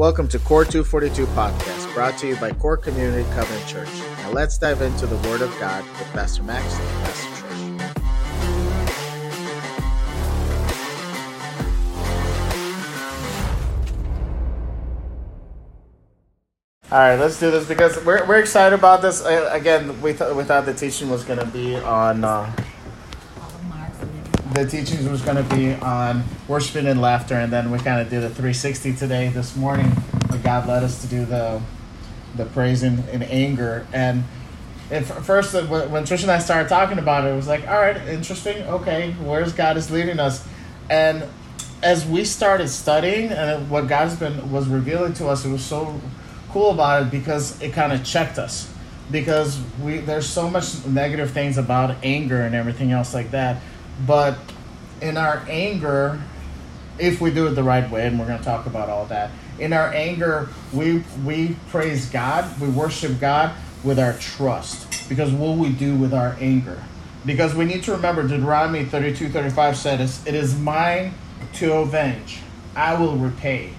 Welcome to CORE 242 Podcast, brought to you by CORE Community Covenant Church. Now let's dive into the Word of God with Pastor Max and Pastor Trish. All right, let's do this because we're excited about this. Again, we thought the teaching was going to be on... The teachings was going to be on worshiping and laughter, and then we kind of did a 360 this morning. But God led us to do the praising and anger. And at first, when Trish and I started talking about it, it was like, all right, interesting. Okay, where's God is leading us? And as we started studying and what God's was revealing to us, it was so cool about it because it kind of checked us. Because there's so much negative things about anger and everything else like that. But in our anger, if we do it the right way, and we're going to talk about all that, in our anger, we praise God, we worship God with our trust. Because what we do with our anger. Because we need to remember Deuteronomy 32:35 said, it is mine to avenge. I will repay.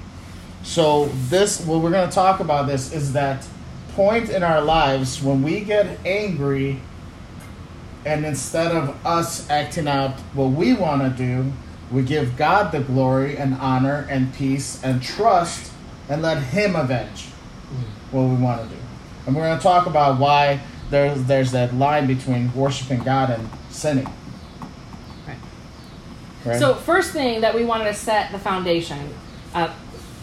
So what we're going to talk about this is that point in our lives when we get angry, and instead of us acting out what we want to do, we give God the glory and honor and peace and trust and let Him avenge what we want to do. And we're going to talk about why there's that line between worshiping God and sinning. Right. Right? So first thing that we wanted to set the foundation.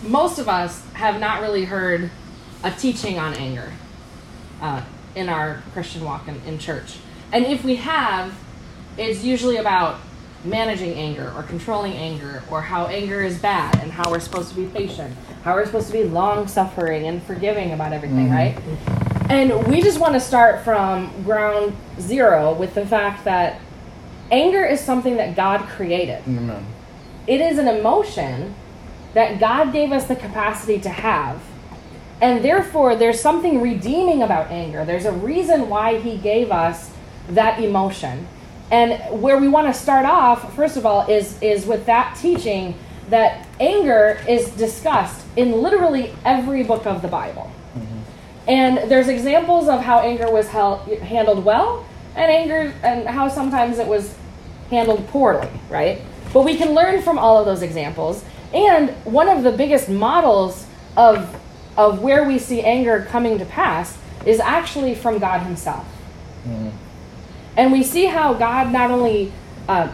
Most of us have not really heard a teaching on anger in our Christian walk in church. And if we have, it's usually about managing anger or controlling anger or how anger is bad and how we're supposed to be patient, how we're supposed to be long-suffering and forgiving about everything, right? And we just want to start from ground zero with the fact that anger is something that God created. Mm-hmm. It is an emotion that God gave us the capacity to have. And therefore, there's something redeeming about anger. There's a reason why He gave us that emotion. And where we want to start off, first of all, is with that teaching that anger is discussed in literally every book of the Bible. Mm-hmm. And there's examples of how anger was handled well and how sometimes it was handled poorly, right? But we can learn from all of those examples. And one of the biggest models of where we see anger coming to pass is actually from God Himself. Mm-hmm. And we see how God not only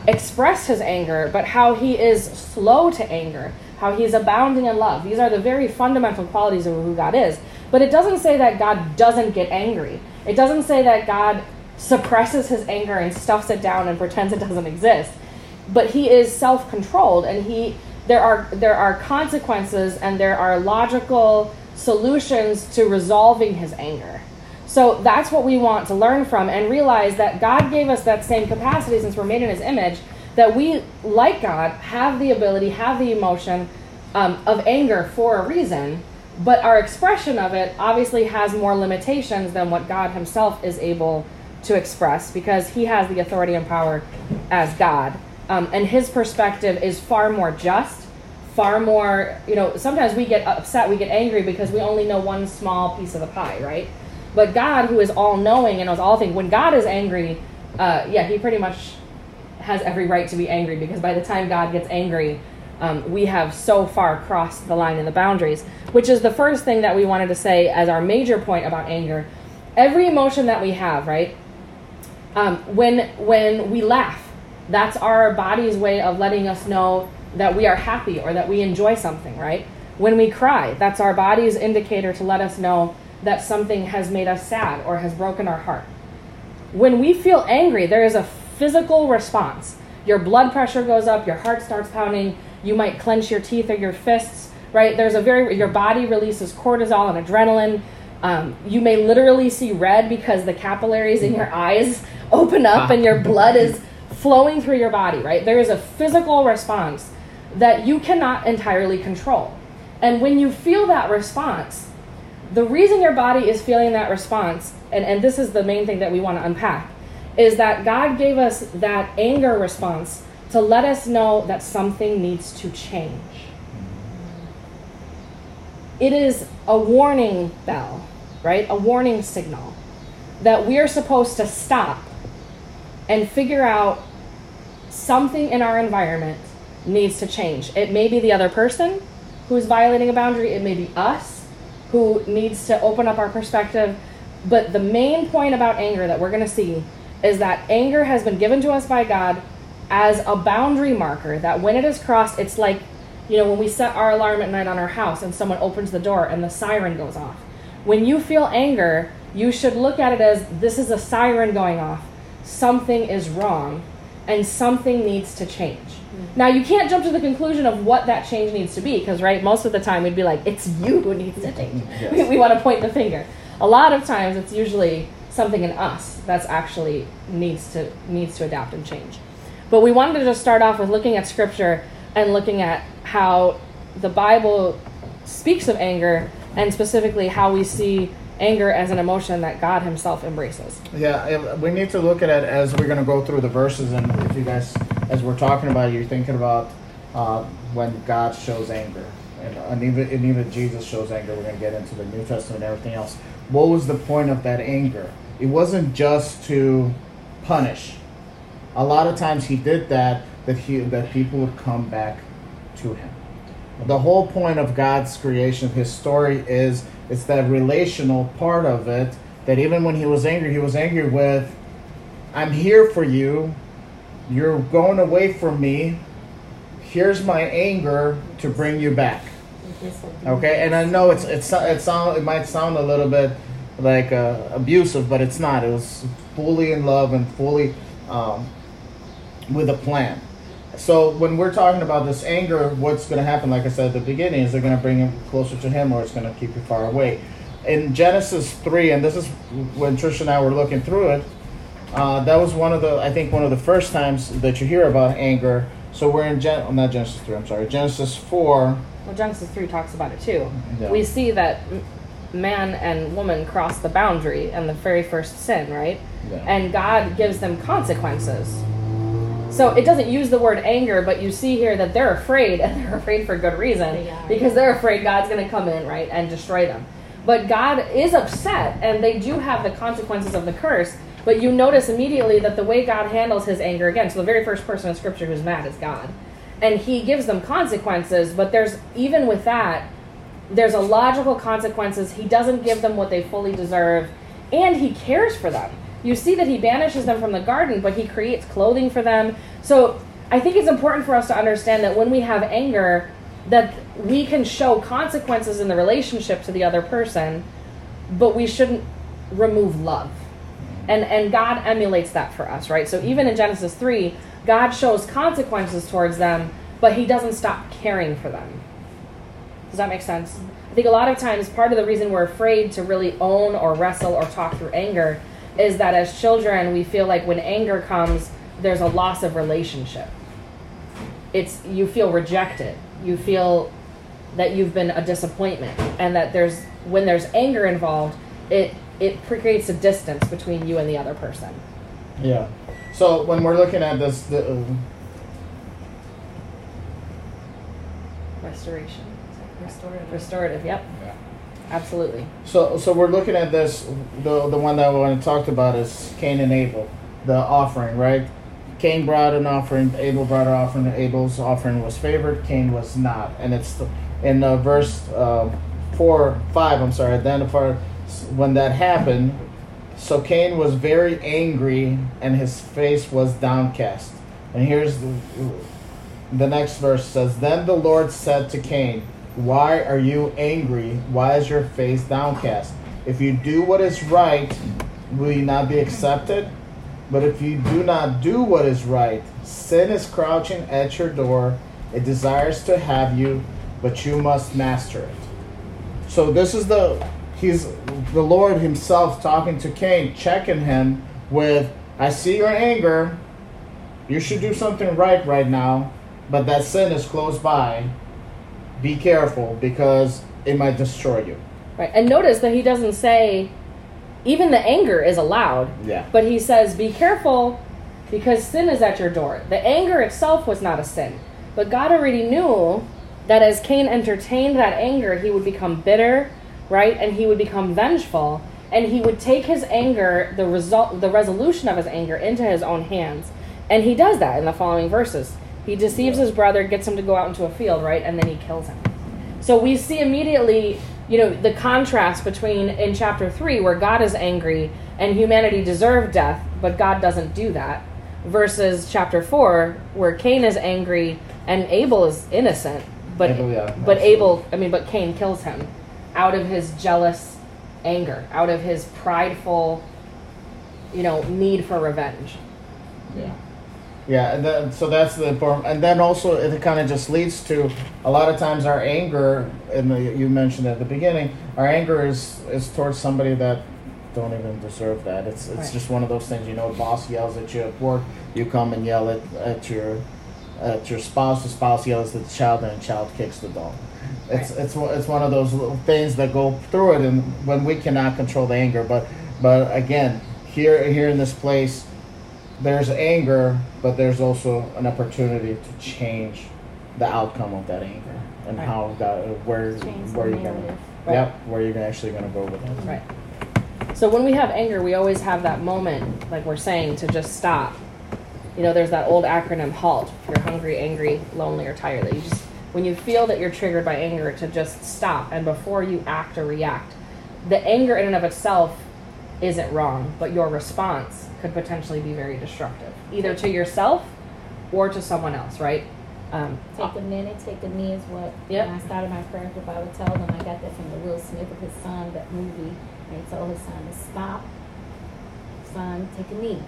expressed His anger, but how He is slow to anger, how He's abounding in love. These are the very fundamental qualities of who God is. But it doesn't say that God doesn't get angry. It doesn't say that God suppresses His anger and stuffs it down and pretends it doesn't exist. But He is self-controlled, and there are consequences and there are logical solutions to resolving His anger. So that's what we want to learn from and realize that God gave us that same capacity since we're made in His image, that we, like God, have the ability, have the emotion of anger for a reason, but our expression of it obviously has more limitations than what God Himself is able to express because He has the authority and power as God. And His perspective is far more just, far more, sometimes we get upset, we get angry because we only know one small piece of the pie, right? But God, who is all-knowing and knows all things, when God is angry, He pretty much has every right to be angry because by the time God gets angry, we have so far crossed the line and the boundaries, which is the first thing that we wanted to say as our major point about anger. Every emotion that we have, right? When we laugh, that's our body's way of letting us know that we are happy or that we enjoy something, right? When we cry, that's our body's indicator to let us know that something has made us sad or has broken our heart. When we feel angry, there is a physical response. Your blood pressure goes up, your heart starts pounding, you might clench your teeth or your fists, right? Your body releases cortisol and adrenaline. You may literally see red because the capillaries in your eyes open up and your blood is flowing through your body, right? There is a physical response that you cannot entirely control. And when you feel that response, the reason your body is feeling that response, and this is the main thing that we want to unpack, is that God gave us that anger response to let us know that something needs to change. It is a warning bell, right? A warning signal that we are supposed to stop and figure out something in our environment needs to change. It may be the other person who's violating a boundary. It may be us who needs to open up our perspective. But the main point about anger that we're going to see is that anger has been given to us by God as a boundary marker, that when it is crossed, it's like, you know, when we set our alarm at night on our house and someone opens the door and the siren goes off. When you feel anger, you should look at it as this is a siren going off. Something is wrong and something needs to change. Mm-hmm. Now, you can't jump to the conclusion of what that change needs to be because, right, most of the time we'd be like, it's you who needs to change. Yes. We want to point the finger. A lot of times it's usually something in us that's actually needs to adapt and change. But we wanted to just start off with looking at Scripture and looking at how the Bible speaks of anger and specifically how we see anger as an emotion that God himself embraces. Yeah, we need to look at it as we're going to go through the verses. And if you guys, as we're talking about it, you're thinking about when God shows anger. And even Jesus shows anger. We're going to get into the New Testament and everything else. What was the point of that anger? It wasn't just to punish. A lot of times he did that people would come back to him. The whole point of God's creation, his story, is it's that relational part of it, that even when he was angry with, I'm here for you, you're going away from me, here's my anger to bring you back. Okay, and I know it might sound a little bit like abusive, but it's not. It was fully in love and fully with a plan. So when we're talking about this anger, what's going to happen, like I said at the beginning, is they're going to bring you closer to him or it's going to keep you far away. In Genesis 3, and this is when Trish and I were looking through it, that was one of the first times that you hear about anger. So we're in Genesis 4. Well, Genesis 3 talks about it too. Yeah. We see that man and woman cross the boundary and the very first sin, right? Yeah. And God gives them consequences. So it doesn't use the word anger, but you see here that they're afraid, and they're afraid for good reason, because they're afraid God's going to come in, right, and destroy them. But God is upset, and they do have the consequences of the curse, but you notice immediately that the way God handles his anger, again, so the very first person in Scripture who's mad is God, and he gives them consequences, but there's, even with that, there's a logical consequences. He doesn't give them what they fully deserve, and he cares for them. You see that he banishes them from the garden, but he creates clothing for them. So I think it's important for us to understand that when we have anger, that we can show consequences in the relationship to the other person, but we shouldn't remove love. And God emulates that for us, right? So even in Genesis 3, God shows consequences towards them, but he doesn't stop caring for them. Does that make sense? I think a lot of times part of the reason we're afraid to really own or wrestle or talk through anger is that as children, we feel like when anger comes, there's a loss of relationship. It's, you feel rejected. You feel that you've been a disappointment, and that there's, when there's anger involved, it creates a distance between you and the other person. Yeah. So when we're looking at this, restoration. Restorative. Yep. Yeah. Absolutely. So we're looking at this, the one that we want to talk about is Cain and Abel, the offering, right? Cain brought an offering, Abel brought an offering, Abel's offering was favored, Cain was not. And it's in verse 4, 5, I'm sorry, when that happened, so Cain was very angry and his face was downcast. And here's the next verse says, then the Lord said to Cain, why are you angry? Why is your face downcast? If you do what is right, will you not be accepted? But if you do not do what is right, sin is crouching at your door. It desires to have you, but you must master it. So this is the Lord himself talking to Cain, checking him with, I see your anger. You should do something right now, but that sin is close by. Be careful, because it might destroy you. Right, and notice that he doesn't say, even the anger is allowed, yeah. But he says, be careful, because sin is at your door. The anger itself was not a sin, but God already knew that as Cain entertained that anger, he would become bitter, right? And he would become vengeful, and he would take his anger, the resolution of his anger, into his own hands. And he does that in the following verses. He deceives his brother, gets him to go out into a field, right? And then he kills him. So we see immediately, you know, the contrast between in chapter 3 where God is angry and humanity deserved death, but God doesn't do that, versus chapter 4 where Cain is angry and Abel is innocent, but Cain kills him out of his jealous anger, out of his prideful, you know, need for revenge. Yeah. Yeah, and so that's the important. And then also it kind of just leads to a lot of times our anger, and you mentioned at the beginning, our anger is towards somebody that don't even deserve that. It's right. Just one of those things, you know, the boss yells at you at work, you come and yell at your spouse, the spouse yells at the child, and the child kicks the dog. It's one of those little things that go through it, and when we cannot control the anger, but again, here in this place, there's anger, but there's also an opportunity to change the outcome of that anger and right. how that, where you're gonna, right. yep, where you're actually gonna go with it. Right. So when we have anger, we always have that moment, like we're saying, to just stop. You know, there's that old acronym HALT. If you're hungry, angry, lonely, or tired, that you just, when you feel that you're triggered by anger, to just stop, and before you act or react. The anger in and of itself isn't wrong, but your response could potentially be very destructive, either to yourself or to someone else, right? Take a minute, take a knee is what, yep. when I started my prayer group, I would tell them. I got that from the Will Smith of his son, that movie, and he told his son to stop, son, take a knee,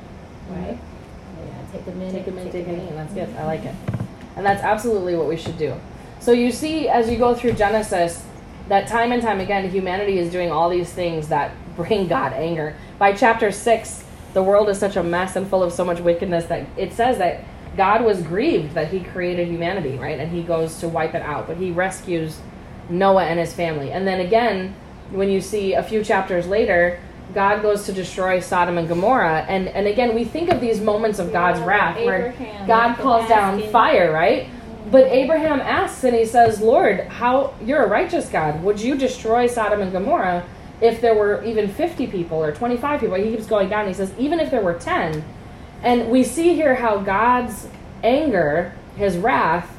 right? Mm-hmm. Yeah, take a minute, take a knee, and that's good, mm-hmm. I like it. And that's absolutely what we should do. So you see, as you go through Genesis, that time and time again, humanity is doing all these things that bring God anger. By chapter 6, the world is such a mess and full of so much wickedness that it says that God was grieved that he created humanity, right? And he goes to wipe it out, but he rescues Noah and his family. And then again, when you see a few chapters later, God goes to destroy Sodom and Gomorrah. And again, we think of these moments of God's wrath where God calls down fire, right? But Abraham asks, and he says, Lord, you're a righteous God. Would you destroy Sodom and Gomorrah if there were even 50 people or 25 people? He keeps going down. He says, even if there were 10. And we see here how God's anger, his wrath,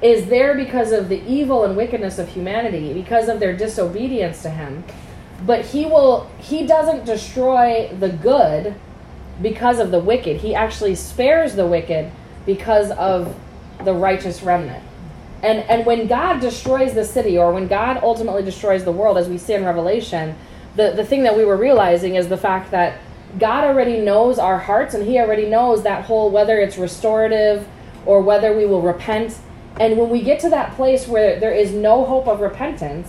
is there because of the evil and wickedness of humanity, because of their disobedience to him. But he doesn't destroy the good because of the wicked. He actually spares the wicked because of the righteous remnant. And when God destroys the city, or when God ultimately destroys the world, as we see in Revelation, the thing that we were realizing is the fact that God already knows our hearts, and he already knows that whole, whether it's restorative or whether we will repent. And when we get to that place where there is no hope of repentance,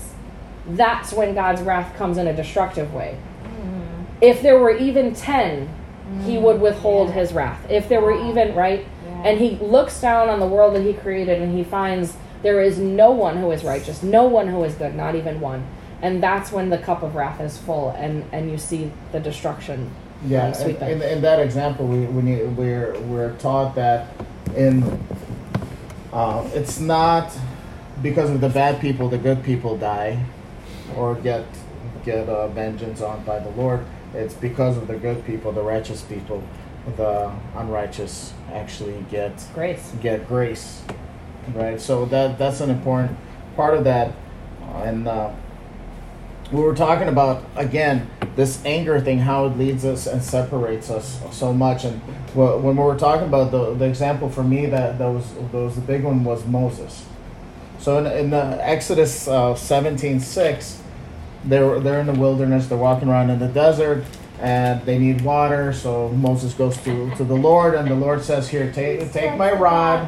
that's when God's wrath comes in a destructive way. Mm. If there were even 10, he would withhold his wrath. If there were even, right? And he looks down on the world that he created, and he finds there is no one who is righteous, no one who is good, not even one. And that's when the cup of wrath is full, and you see the destruction. Yeah, in that example, we're taught that it's not because of the bad people, the good people die or get vengeance on by the Lord. It's because of the good people, the righteous people. The unrighteous actually get grace, right? So that's an important part of that. And we were talking about, again, this anger thing, how it leads us and separates us so much. And when we were talking about the example for me that was the big one was Moses. So in the Exodus 17:6, they're in the wilderness, they're walking around in the desert, and they need water, so Moses goes to the Lord, and the Lord says, here, take my rod,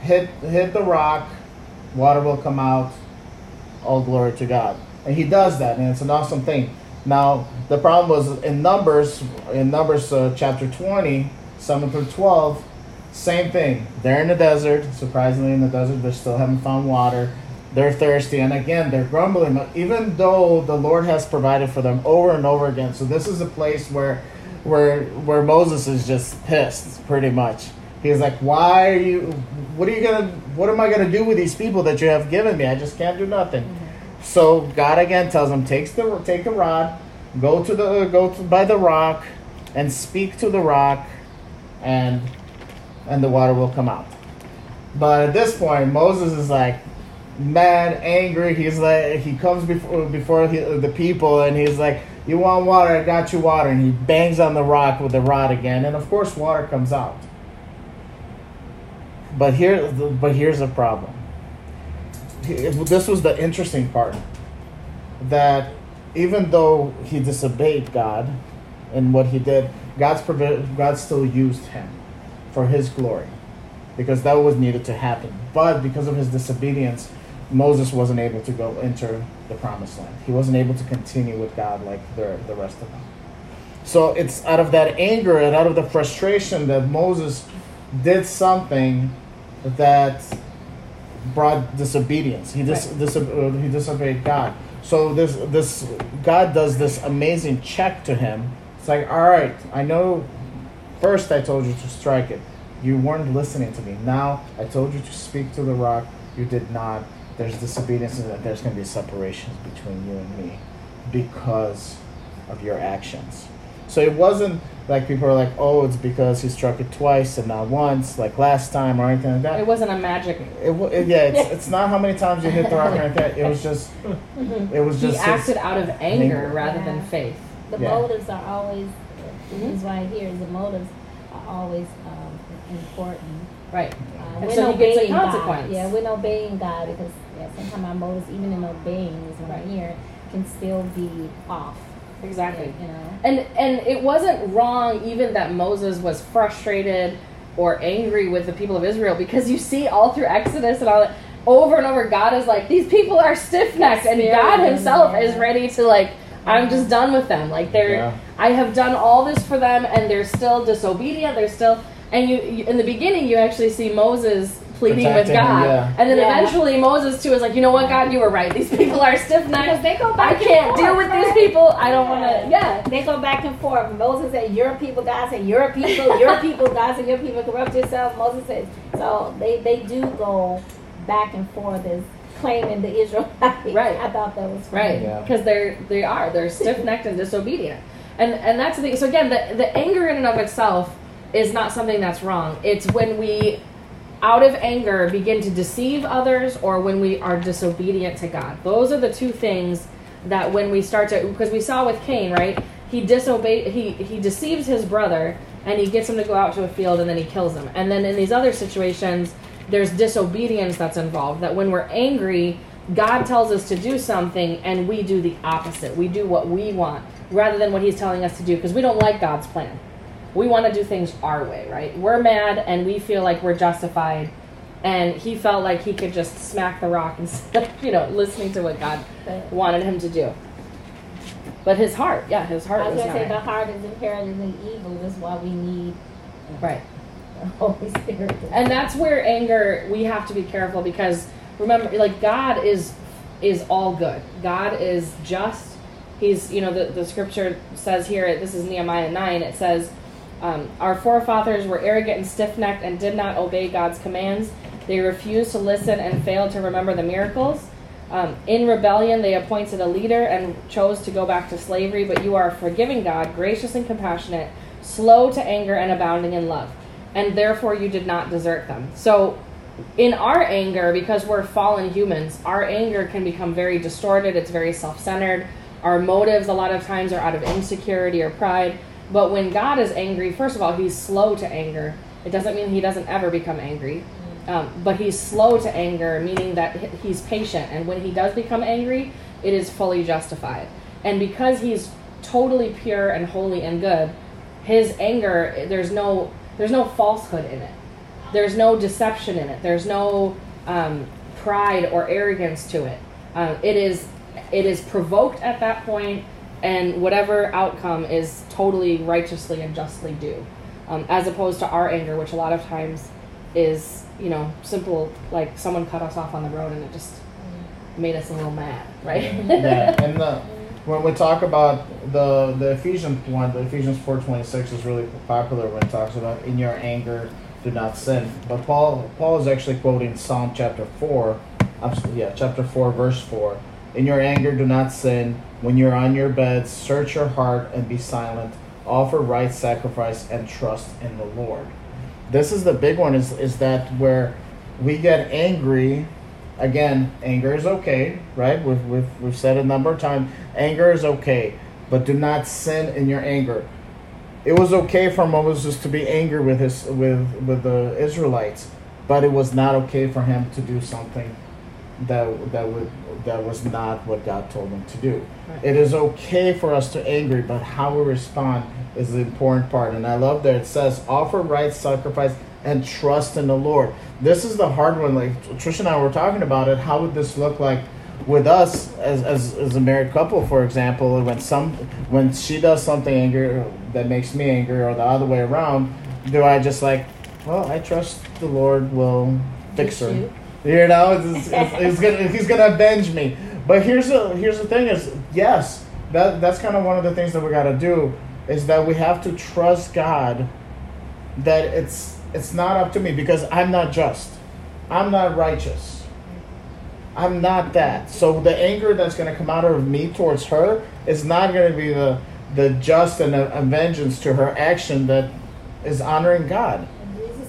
hit the rock, water will come out, all glory to God. And he does that, and it's an awesome thing. Now, the problem was in Numbers chapter 20, 7 through 12, same thing. They're in the desert, surprisingly in the desert, they still haven't found water. They're thirsty, and again, they're grumbling, even though the Lord has provided for them over and over again. So this is a place where Moses is just pissed, pretty much. He's like, why are you, what am I going to do with these people that you have given me? I just can't do nothing. Mm-hmm. So God again tells him, take the rod, go by the rock and speak to the rock, and the water will come out. But at this point, Moses is like mad, angry. He's like, he comes before the people, and he's like, you want water? I got you water. And he bangs on the rock with the rod again, and of course water comes out. But here's the problem. This was the interesting part, that even though he disobeyed God in what he did, God still used him for his glory, because that was needed to happen. But because of his disobedience, Moses wasn't able to go enter the promised land. He wasn't able to continue with God like the rest of them. So it's out of that anger and out of the frustration that Moses did something that brought disobedience. He disobeyed God. So this God does this amazing check to him. It's like, all right, I know first I told you to strike it. You weren't listening to me. Now I told you to speak to the rock. You did not. There's disobedience, and that there's going to be separations between you and me because of your actions. So it wasn't like people are like, oh, it's because he struck it twice and not once, like last time or anything like that. It wasn't a magic. It's not how many times you hit the rock or anything like that. It was just. He acted out of anger rather than faith. The motives are always. Mm-hmm. This is why here the motives are always important. Right. And so he gets a consequence. God. Yeah, when obeying God, because sometimes our motives, even in obeying, is right here, can still be off. Exactly. You know? And it wasn't wrong even that Moses was frustrated or angry with the people of Israel, because you see all through Exodus and all that, over and over, God is like, these people are stiff-necked, and God himself is ready to, like, I'm just done with them. Like, I have done all this for them, and they're still disobedient. They're still... And you in the beginning, you actually see Moses pleading with God. Yeah. And then eventually Moses, too, is like, you know what, God, you were right. These people are stiff-necked. They go back I can't deal with these people. I don't want to, They go back and forth. Moses said, your people, God said, your people, your people, God said, your people, corrupt yourself. Moses said, so they do go back and forth as claiming the Israelites. Right. I thought that was funny. Right, because they're stiff-necked and disobedient. And that's the thing. So again, the anger in and of itself is not something that's wrong. It's when we, out of anger, begin to deceive others, or when we are disobedient to God. Those are the two things that when we start to, because we saw with Cain, right? He disobeyed, he deceives his brother, and he gets him to go out to a field, and then he kills him. And then in these other situations, there's disobedience that's involved, that when we're angry, God tells us to do something, and we do the opposite. We do what we want, rather than what he's telling us to do, because we don't like God's plan. We want to do things our way, right? We're mad, and we feel like we're justified. And he felt like he could just smack the rock instead of, listening to what God wanted him to do. But his heart, his heart was not right. I was going to say the heart is inherently evil. That's why we need the Holy Spirit. And that's where anger, we have to be careful, because, remember, like, God is all good. God is just. He's, the scripture says here, this is Nehemiah 9, it says, our forefathers were arrogant and stiff-necked and did not obey God's commands. They refused to listen and failed to remember the miracles. In rebellion, they appointed a leader and chose to go back to slavery. But you are a forgiving God, gracious and compassionate, slow to anger and abounding in love. And therefore you did not desert them. So in our anger, because we're fallen humans, our anger can become very distorted. It's very self-centered. Our motives a lot of times are out of insecurity or pride. But when God is angry, first of all, he's slow to anger. It doesn't mean he doesn't ever become angry. But he's slow to anger, meaning that he's patient. And when he does become angry, it is fully justified. And because he's totally pure and holy and good, his anger, there's no falsehood in it. There's no deception in it. There's no pride or arrogance to it. It is provoked at that point, and whatever outcome is totally righteously and justly due, as opposed to our anger, which a lot of times is, simple, like someone cut us off on the road and it just made us a little mad, right? Yeah. And when we talk about the Ephesians 4:26 is really popular when it talks about in your anger do not sin. But Paul is actually quoting Psalm chapter 4, chapter 4, verse 4. In your anger, do not sin. When you're on your bed, search your heart and be silent. Offer right sacrifice and trust in the Lord. This is the big one, is that where we get angry. Again, anger is okay, right? We've said a number of times, anger is okay, but do not sin in your anger. It was okay for Moses to be angry with the Israelites, but it was not okay for him to do something that was not what God told him to do. Right. It is okay for us to angry, but how we respond is the important part. And I love that it says, offer right sacrifice and trust in the Lord. This is the hard one. Like Trish and I were talking about it, how would this look like with us as a married couple, for example? When she does something angry that makes me angry, or the other way around, do I just like, well, I trust the Lord will fix her? You know, he's gonna avenge me. But here's the thing is, yes, that's kind of one of the things that we gotta do, is that we have to trust God that it's not up to me, because I'm not just. I'm not righteous. I'm not that. So the anger that's gonna come out of me towards her is not gonna be the just and a vengeance to her action that is honoring God.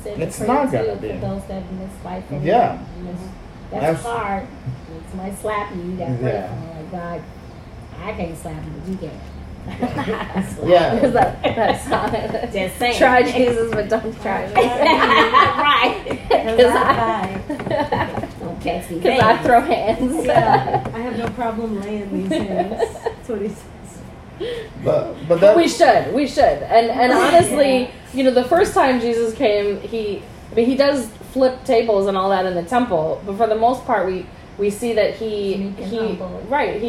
It's not gonna be. Those that life yeah. That's hard. Somebody slap you, you gotta pray for me. Like, God, I can't slap you, but you can. Yeah. Just saying. Try Jesus, but don't try me. Right. Because I throw hands. Yeah. I have no problem laying these hands. That's what he says. But we should, and honestly, you know, the first time Jesus came, he does flip tables and all that in the temple, but for the most part, we see that he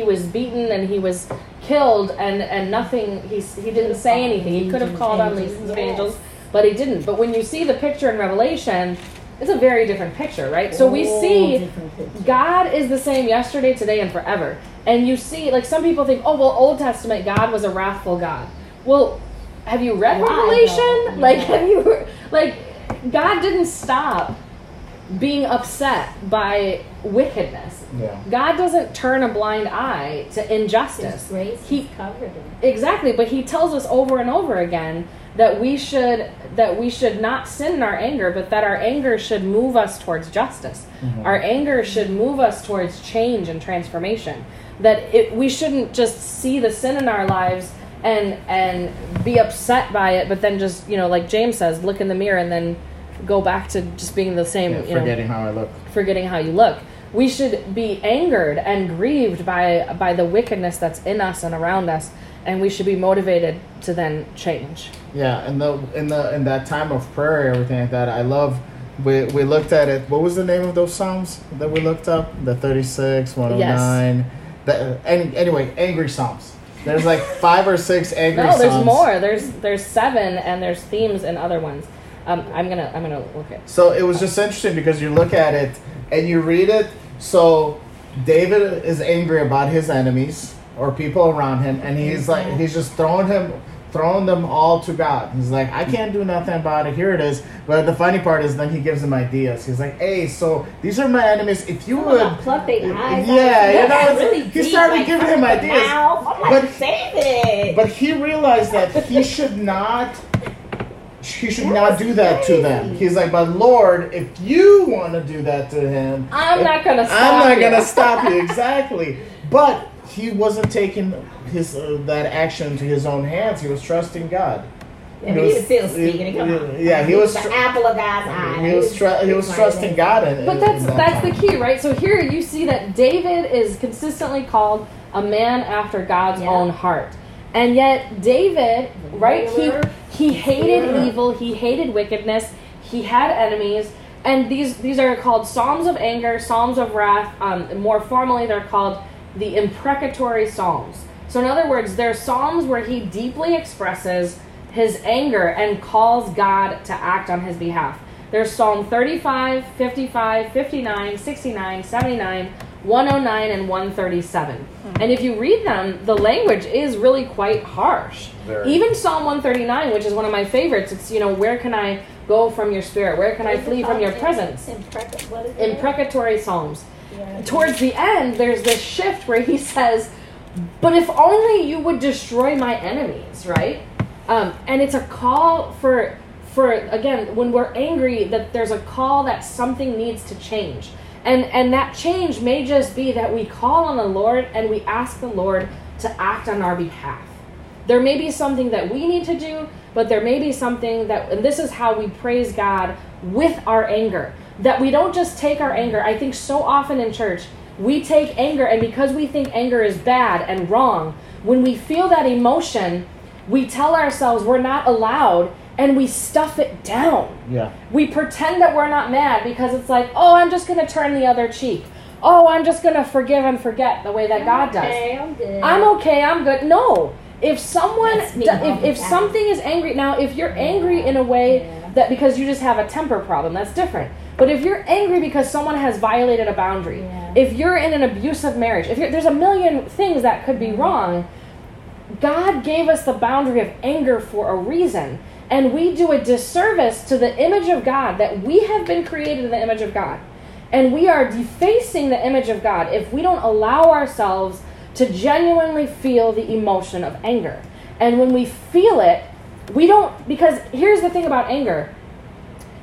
was beaten and he was killed and nothing, he didn't say anything. He could have called on the legions of angels, but he didn't. But when you see the picture in Revelation, it's a very different picture, right? So we see God is the same yesterday, today, and forever. And you see, like, some people think, oh, well, Old Testament God was a wrathful God. Well, have you read Revelation? Like, God didn't stop being upset by wickedness. Yeah. God doesn't turn a blind eye to injustice. His grace has covered it. Exactly, but he tells us over and over again that we should not sin in our anger, but that our anger should move us towards justice. Mm-hmm. Our anger should move us towards change and transformation. That we shouldn't just see the sin in our lives and be upset by it, but then just, you know, like James says, look in the mirror and then go back to just being the same. Yeah, forgetting how I look. Forgetting how you look. We should be angered and grieved by the wickedness that's in us and around us, and we should be motivated to then change. Yeah, and in that time of prayer and everything like that, I love. We looked at it. What was the name of those psalms that we looked up? The 36, 109. Anyway, angry psalms. There's like 5 or 6 angry psalms. No, there's more. There's 7, and there's themes in other ones. I'm gonna look at it. So it was just interesting because you look at it and you read it. So David is angry about his enemies or people around him, and he's just throwing them all to God. He's like, I can't do nothing about it. Here it is. But the funny part is, then he gives them ideas. He's like, hey, so these are my enemies. If you would pluck their eyes. Yeah, you know, really he started giving him ideas. But he realized that he should not do that to them. He's like, but Lord, if you want to do that to him, I'm not going to stop you. Exactly. But he wasn't taking his that action to his own hands. He was trusting God. And he was still speaking. He was the apple of God's eye. He was trusting God. But that's the key, right? So here you see that David is consistently called a man after God's own heart. And yet David, right, he hated evil, he hated wickedness, he had enemies, and these are called psalms of anger, psalms of wrath. More formally, they're called the imprecatory psalms. So in other words, they're psalms where he deeply expresses his anger and calls God to act on his behalf. There's Psalm 35, 55, 59, 69, 79, 109 and 137. Mm-hmm. And if you read them, the language is really quite harsh. Even Psalm 139, which is one of my favorites, it's, you know, where can I go from your spirit? Where can I flee from your presence? Imprecatory psalms. Yeah. Towards the end, there's this shift where he says, but if only you would destroy my enemies, right? And it's a call for again, when we're angry, that there's a call that something needs to change. And that change may just be that we call on the Lord and we ask the Lord to act on our behalf. There may be something that we need to do, but there may be something that, and this is how we praise God with our anger, that we don't just take our anger. I think so often in church, we take anger, and because we think anger is bad and wrong, when we feel that emotion, we tell ourselves we're not allowed, and we stuff it down. Yeah. We pretend that we're not mad because it's like, oh, I'm just going to turn the other cheek. Oh, I'm just going to forgive and forget the way that God does. I'm okay, I'm good. No. If someone, if something is angry, now if you're angry in a way that because you just have a temper problem, that's different. But if you're angry because someone has violated a boundary, if you're in an abusive marriage, if you're, there's a million things that could be wrong. God gave us the boundary of anger for a reason. And we do a disservice to the image of God, that we have been created in the image of God. And we are defacing the image of God if we don't allow ourselves to genuinely feel the emotion of anger. And when we feel it, we don't, because here's the thing about anger.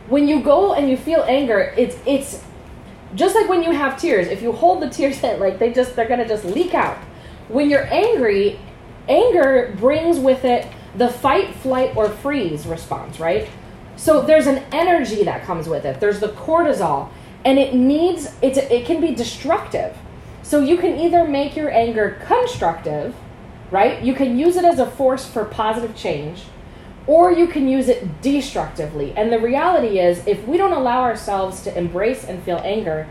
When you go and you feel anger, it's just like when you have tears. If you hold the tears in, like they're going to just leak out. When you're angry, anger brings with it the fight, flight, or freeze response, right? So there's an energy that comes with it. There's the cortisol, and it can be destructive. So you can either make your anger constructive, right? You can use it as a force for positive change, or you can use it destructively. And the reality is, if we don't allow ourselves to embrace and feel anger,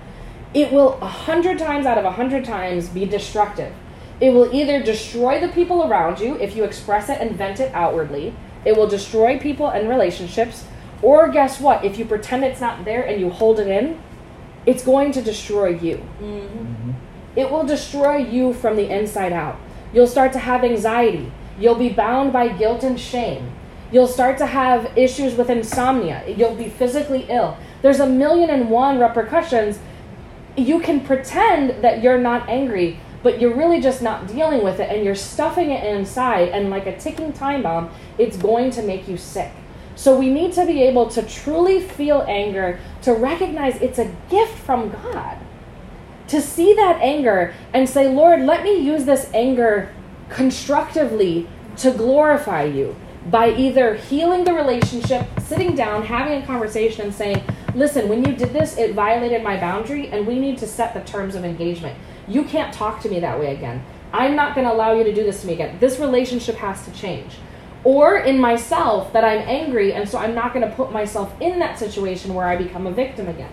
it will 100 times out of 100 times be destructive. It will either destroy the people around you if you express it and vent it outwardly. It will destroy people and relationships. Or guess what? If you pretend it's not there and you hold it in, it's going to destroy you. Mm-hmm. It will destroy you from the inside out. You'll start to have anxiety. You'll be bound by guilt and shame. You'll start to have issues with insomnia. You'll be physically ill. There's a million and one repercussions. You can pretend that you're not angry, but you're really just not dealing with it, and you're stuffing it inside, and like a ticking time bomb, it's going to make you sick. So we need to be able to truly feel anger, to recognize it's a gift from God. To see that anger and say, Lord, let me use this anger constructively to glorify you by either healing the relationship, sitting down, having a conversation and saying, listen, when you did this, it violated my boundary and we need to set the terms of engagement. You can't talk to me that way again. I'm not going to allow you to do this to me again. This relationship has to change. Or in myself, that I'm angry and so I'm not going to put myself in that situation where I become a victim again.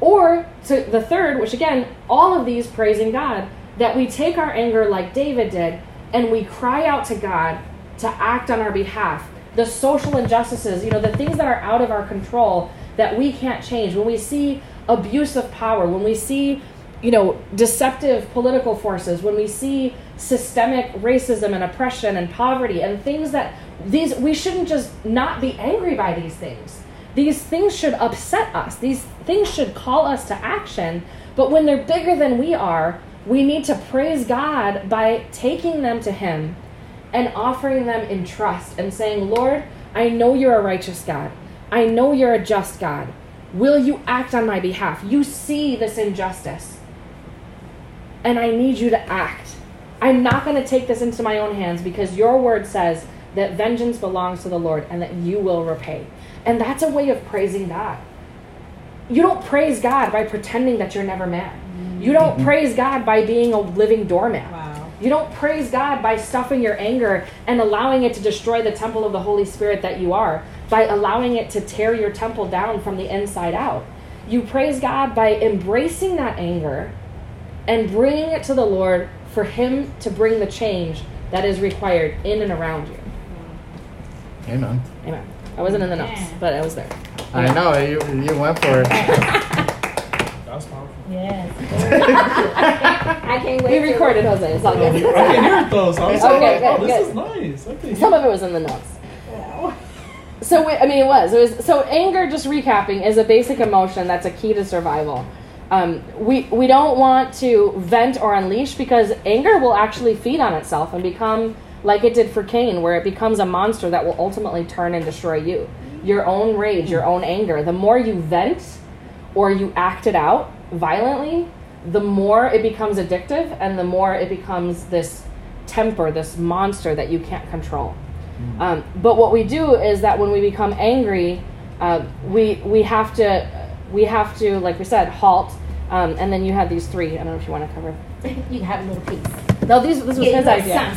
Or to the third, which again, all of these praising God, that we take our anger like David did and we cry out to God to act on our behalf. The social injustices, you know, the things that are out of our control that we can't change. When we see abuse of power, when we see, you know, deceptive political forces, when we see systemic racism and oppression and poverty and things that these, we shouldn't just not be angry by these things. These things should upset us. These things should call us to action. But when they're bigger than we are, we need to praise God by taking them to Him and offering them in trust and saying, Lord, I know you're a righteous God. I know you're a just God. Will you act on my behalf? You see this injustice, and I need you to act. I'm not going to take this into my own hands because your word says that vengeance belongs to the Lord and that you will repay. And that's a way of praising God. You don't praise God by pretending that you're never mad. You don't praise God by being a living doormat. Wow. You don't praise God by stuffing your anger and allowing it to destroy the temple of the Holy Spirit that you are, by allowing it to tear your temple down from the inside out. You praise God by embracing that anger and bringing it to the Lord for Him to bring the change that is required in and around you. Amen. Amen. I wasn't in the notes, but I was there. I know, you went for it. That was powerful. Yes. I can't wait. We recorded, Jose. It's all good. I can hear it though, so I was like, oh, this is nice. Some of it was in the notes. Wow. So, I mean, it was. So anger, just recapping, is a basic emotion that's a key to survival. We don't want to vent or unleash because anger will actually feed on itself and become like it did for Cain, where it becomes a monster that will ultimately turn and destroy you. Your own rage, your own anger. The more you vent or you act it out violently, the more it becomes addictive and the more it becomes this temper, this monster that you can't control. But what we do is that when we become angry, we have to, like we said, halt. And then you have these three. I don't know if you want to cover. You have a little piece. No, this was his idea. At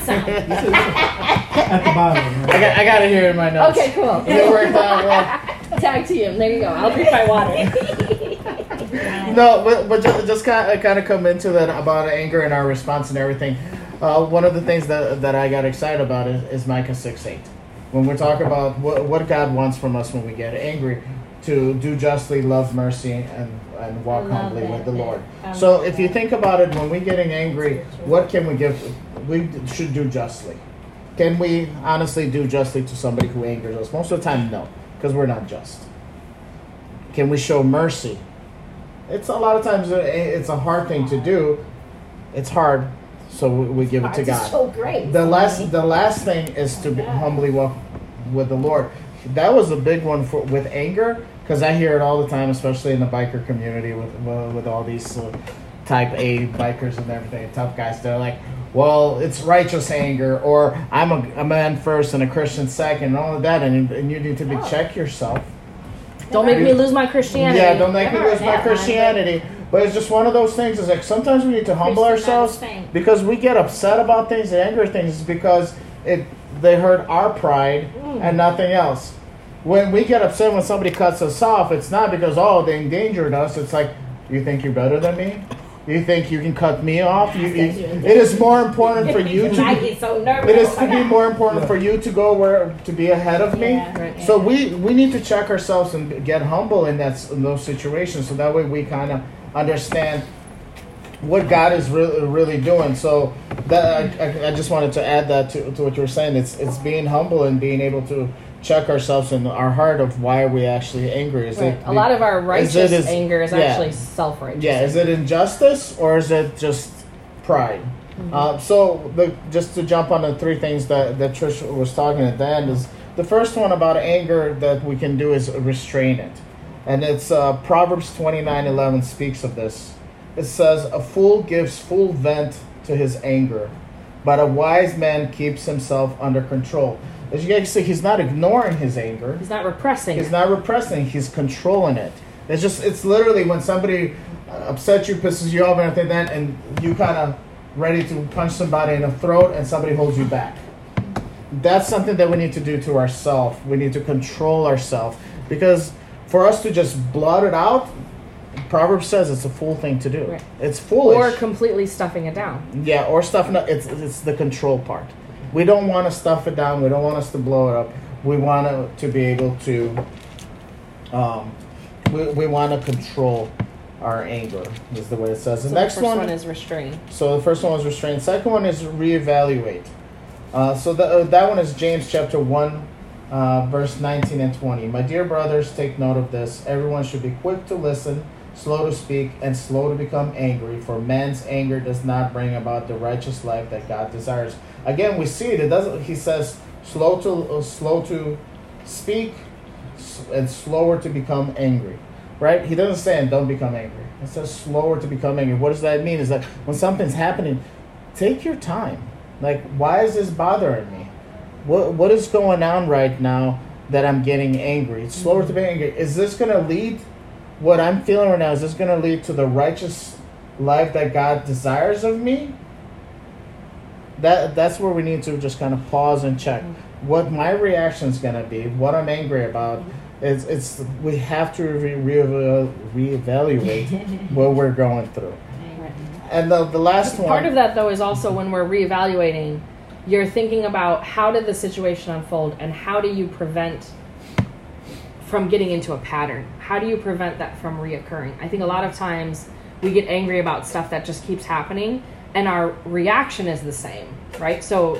the bottom. Right? I got it here in my notes. Okay, cool. It worked out well. Tag team. There you go. I'll drink my water. No, but just kind of come into that about anger and our response and everything. One of the things that I got excited about is Micah 6:8. When we're talking about what God wants from us when we get angry, to do justly, love mercy, and walk humbly with the Lord. So if you think about it, when we're getting angry, what can we give? We should do justly. Can we honestly do justly to somebody who angers us? Most of the time, no, because we're not just. Can we show mercy? It's a lot of times it's a hard thing to do. It's hard. So we give it to God. So great. The last thing is to humbly walk with the Lord. That was a big one with anger, because I hear it all the time, especially in the biker community with all these type A bikers and everything, tough guys. They're like, well, it's righteous anger, or I'm a man first and a Christian second, and all of that, and you need to check yourself. Don't make me lose my Christianity. Yeah, don't make me lose my Christianity. But it's just one of those things. It's like sometimes we need to humble ourselves because we get upset about things and angry things because they hurt our pride and nothing else. When we get upset when somebody cuts us off, it's not because, they endangered us. It's like, you think you're better than me? You think you can cut me off? It is more important for you to go where to be ahead of me. Right, so we need to check ourselves and get humble in those situations. So that way we kind of understand what God is really doing. So that I just wanted to add that to what you were saying. It's being humble and being able to check ourselves in our heart of why are we actually angry. A lot of our righteous anger is actually self-righteous. Yeah, is it injustice or is it just pride? Mm-hmm. Just to jump on the three things that Trish was talking at the end, is the first one about anger that we can do is restrain it. And it's Proverbs 29:11 speaks of this. It says, a fool gives full vent to his anger, but a wise man keeps himself under control. As you guys see, he's not ignoring his anger. He's not repressing it. He's not repressing. He's controlling it. It's literally when somebody upsets you, pisses you off, and everything like that, and you kind of ready to punch somebody in the throat, and somebody holds you back. That's something that we need to do to ourselves. We need to control ourselves, because for us to just blot it out, Proverbs says it's a fool thing to do. Right. It's foolish. Or completely stuffing it down. Yeah, or stuffing it. It's the control part. We don't want to stuff it down. We don't want us to blow it up. We want to be able to. We want to control our anger. Is the way it says. The next one is restrain. So the first one was restrain. Second one is reevaluate. That one is James chapter 1. Verse 19 and 20. My dear brothers, take note of this. Everyone should be quick to listen, slow to speak, and slow to become angry, for man's anger does not bring about the righteous life that God desires. Again, we see it. He says slow to speak and slower to become angry. Right? He doesn't say, and don't become angry. It says slower to become angry. What does that mean? Is that when something's happening, take your time. Like, why is this bothering me? What is going on right now that I'm getting angry? It's slower to be angry. Is this going to lead, what I'm feeling right now, is this going to lead to the righteous life that God desires of me? That's where we need to just kind of pause and check what my reaction is going to be, what I'm angry about. It's we have to reevaluate what we're going through. And the last one. Part of that, though, is also when we're reevaluating, you're thinking about how did the situation unfold and how do you prevent from getting into a pattern? How do you prevent that from reoccurring? I think a lot of times we get angry about stuff that just keeps happening and our reaction is the same, right? So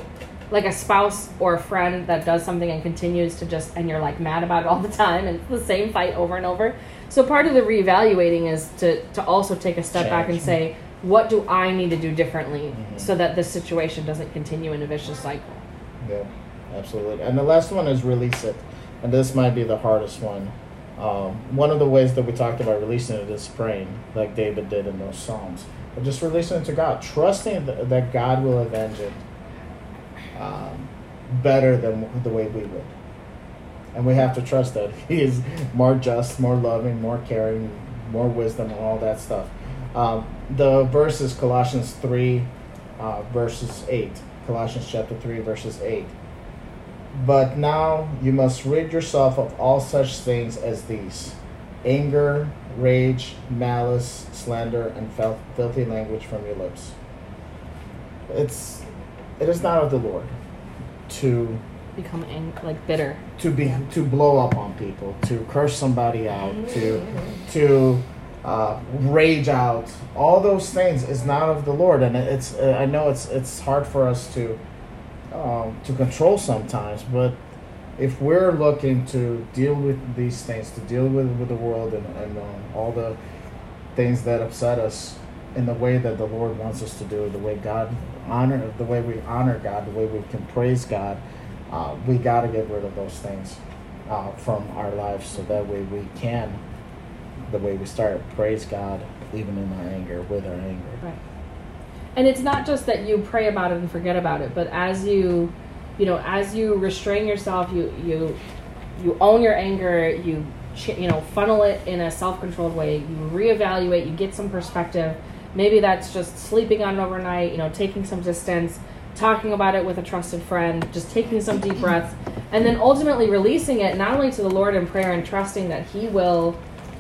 like a spouse or a friend that does something and continues to just, and you're like mad about it all the time and it's the same fight over and over. So part of the reevaluating is to also take a step back and say, what do I need to do differently so that this situation doesn't continue in a vicious cycle? Yeah, absolutely. And the last one is release it. And this might be the hardest one. One of the ways that we talked about releasing it is praying, like David did in those Psalms. But just releasing it to God, trusting that God will avenge it better than the way we would. And we have to trust that He is more just, more loving, more caring, more wisdom, and all that stuff. The verse is Colossians 3, verses 8. Colossians chapter 3, verses 8. But now you must rid yourself of all such things as these: anger, rage, malice, slander, and filthy language from your lips. It is not of the Lord to become bitter, to blow up on people, to curse somebody out, to rage out. All those things is not of the Lord, and it's I know it's hard for us to control sometimes, but if we're looking to deal with these things, to deal with the world and all the things that upset us in the way that the Lord wants us to do, the way we honor God, the way we can praise God, we got to get rid of those things from our lives, so that way we can, the way we start, praise God even in our anger, with our anger. Right. And it's not just that you pray about it and forget about it, but as you restrain yourself, you own your anger, you funnel it in a self-controlled way. You reevaluate, you get some perspective. Maybe that's just sleeping on it overnight, taking some distance, talking about it with a trusted friend, just taking some deep breaths, and then ultimately releasing it not only to the Lord in prayer and trusting that He will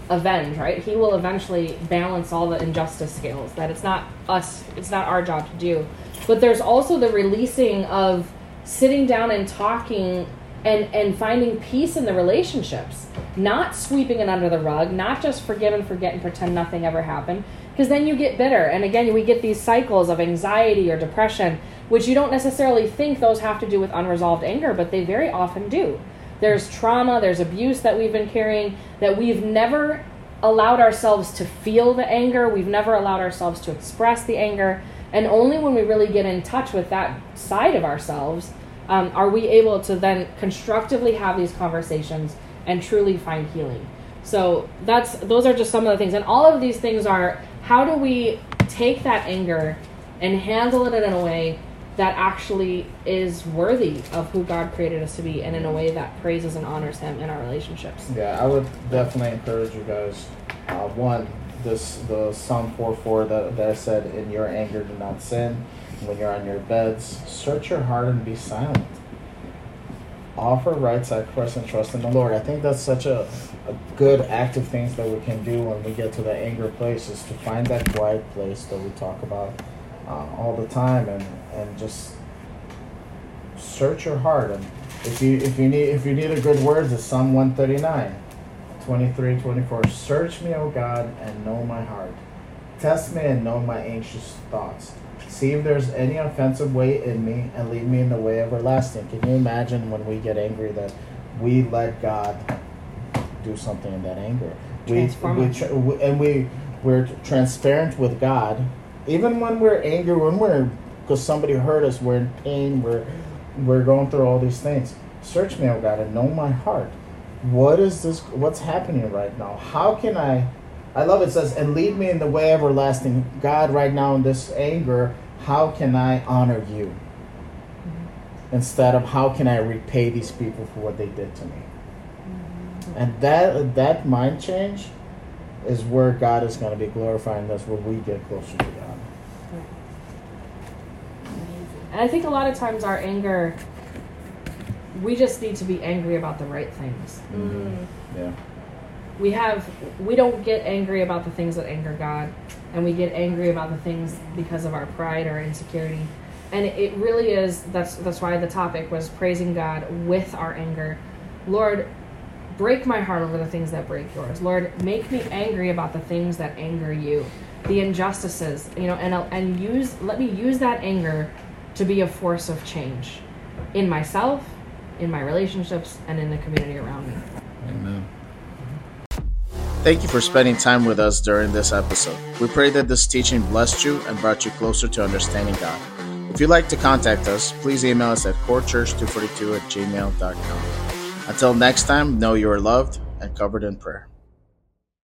avenge, right? He will eventually balance all the injustice scales, that it's not us, it's not our job to do. But there's also the releasing of sitting down and talking and finding peace in the relationships, not sweeping it under the rug, not just forgive and forget and pretend nothing ever happened, because then you get bitter. And again, we get these cycles of anxiety or depression, which you don't necessarily think those have to do with unresolved anger, but they very often do. There's trauma, there's abuse that we've been carrying, that we've never allowed ourselves to feel the anger, we've never allowed ourselves to express the anger, and only when we really get in touch with that side of ourselves are we able to then constructively have these conversations and truly find healing. So those are just some of the things. And all of these things are, how do we take that anger and handle it in a way that actually is worthy of who God created us to be, and in a way that praises and honors Him in our relationships. Yeah, I would definitely encourage you guys. The Psalm 4:4 that I said, in your anger do not sin. When you're on your beds, search your heart and be silent. Offer right sacrifice and trust in the Lord. I think that's such a good active things that we can do when we get to that anger place, is to find that quiet place that we talk about all the time, and just search your heart. And if you need a good word, it's Psalm 139:23-24. Search me, O God, and know my heart. Test me and know my anxious thoughts. See if there's any offensive way in me, and lead me in the way everlasting. Can you imagine when we get angry that we let God do something in that anger? We're transparent with God. Even when we're angry, because somebody hurt us, we're in pain, we're going through all these things. Search me, O God, and know my heart. What is this? What's happening right now? How can I love it says, and lead me in the way everlasting. God, right now in this anger, how can I honor you? Mm-hmm. Instead of how can I repay these people for what they did to me? Mm-hmm. And that mind change is where God is going to be glorifying. That's where we get closer to God. And I think a lot of times our anger, we just need to be angry about the right things. Mm-hmm. Yeah. We don't get angry about the things that anger God, and we get angry about the things because of our pride or insecurity. And it really is, that's why the topic was praising God with our anger. Lord, break my heart over the things that break yours. Lord, make me angry about the things that anger you, the injustices, and let me use that anger to be a force of change. in myself, in my relationships, and in the community around me. Amen. Thank you for spending time with us during this episode. We pray that this teaching blessed you and brought you closer to understanding God. If you'd like to contact us, please email us at corechurch242@gmail.com. Until next time, know you are loved and covered in prayer.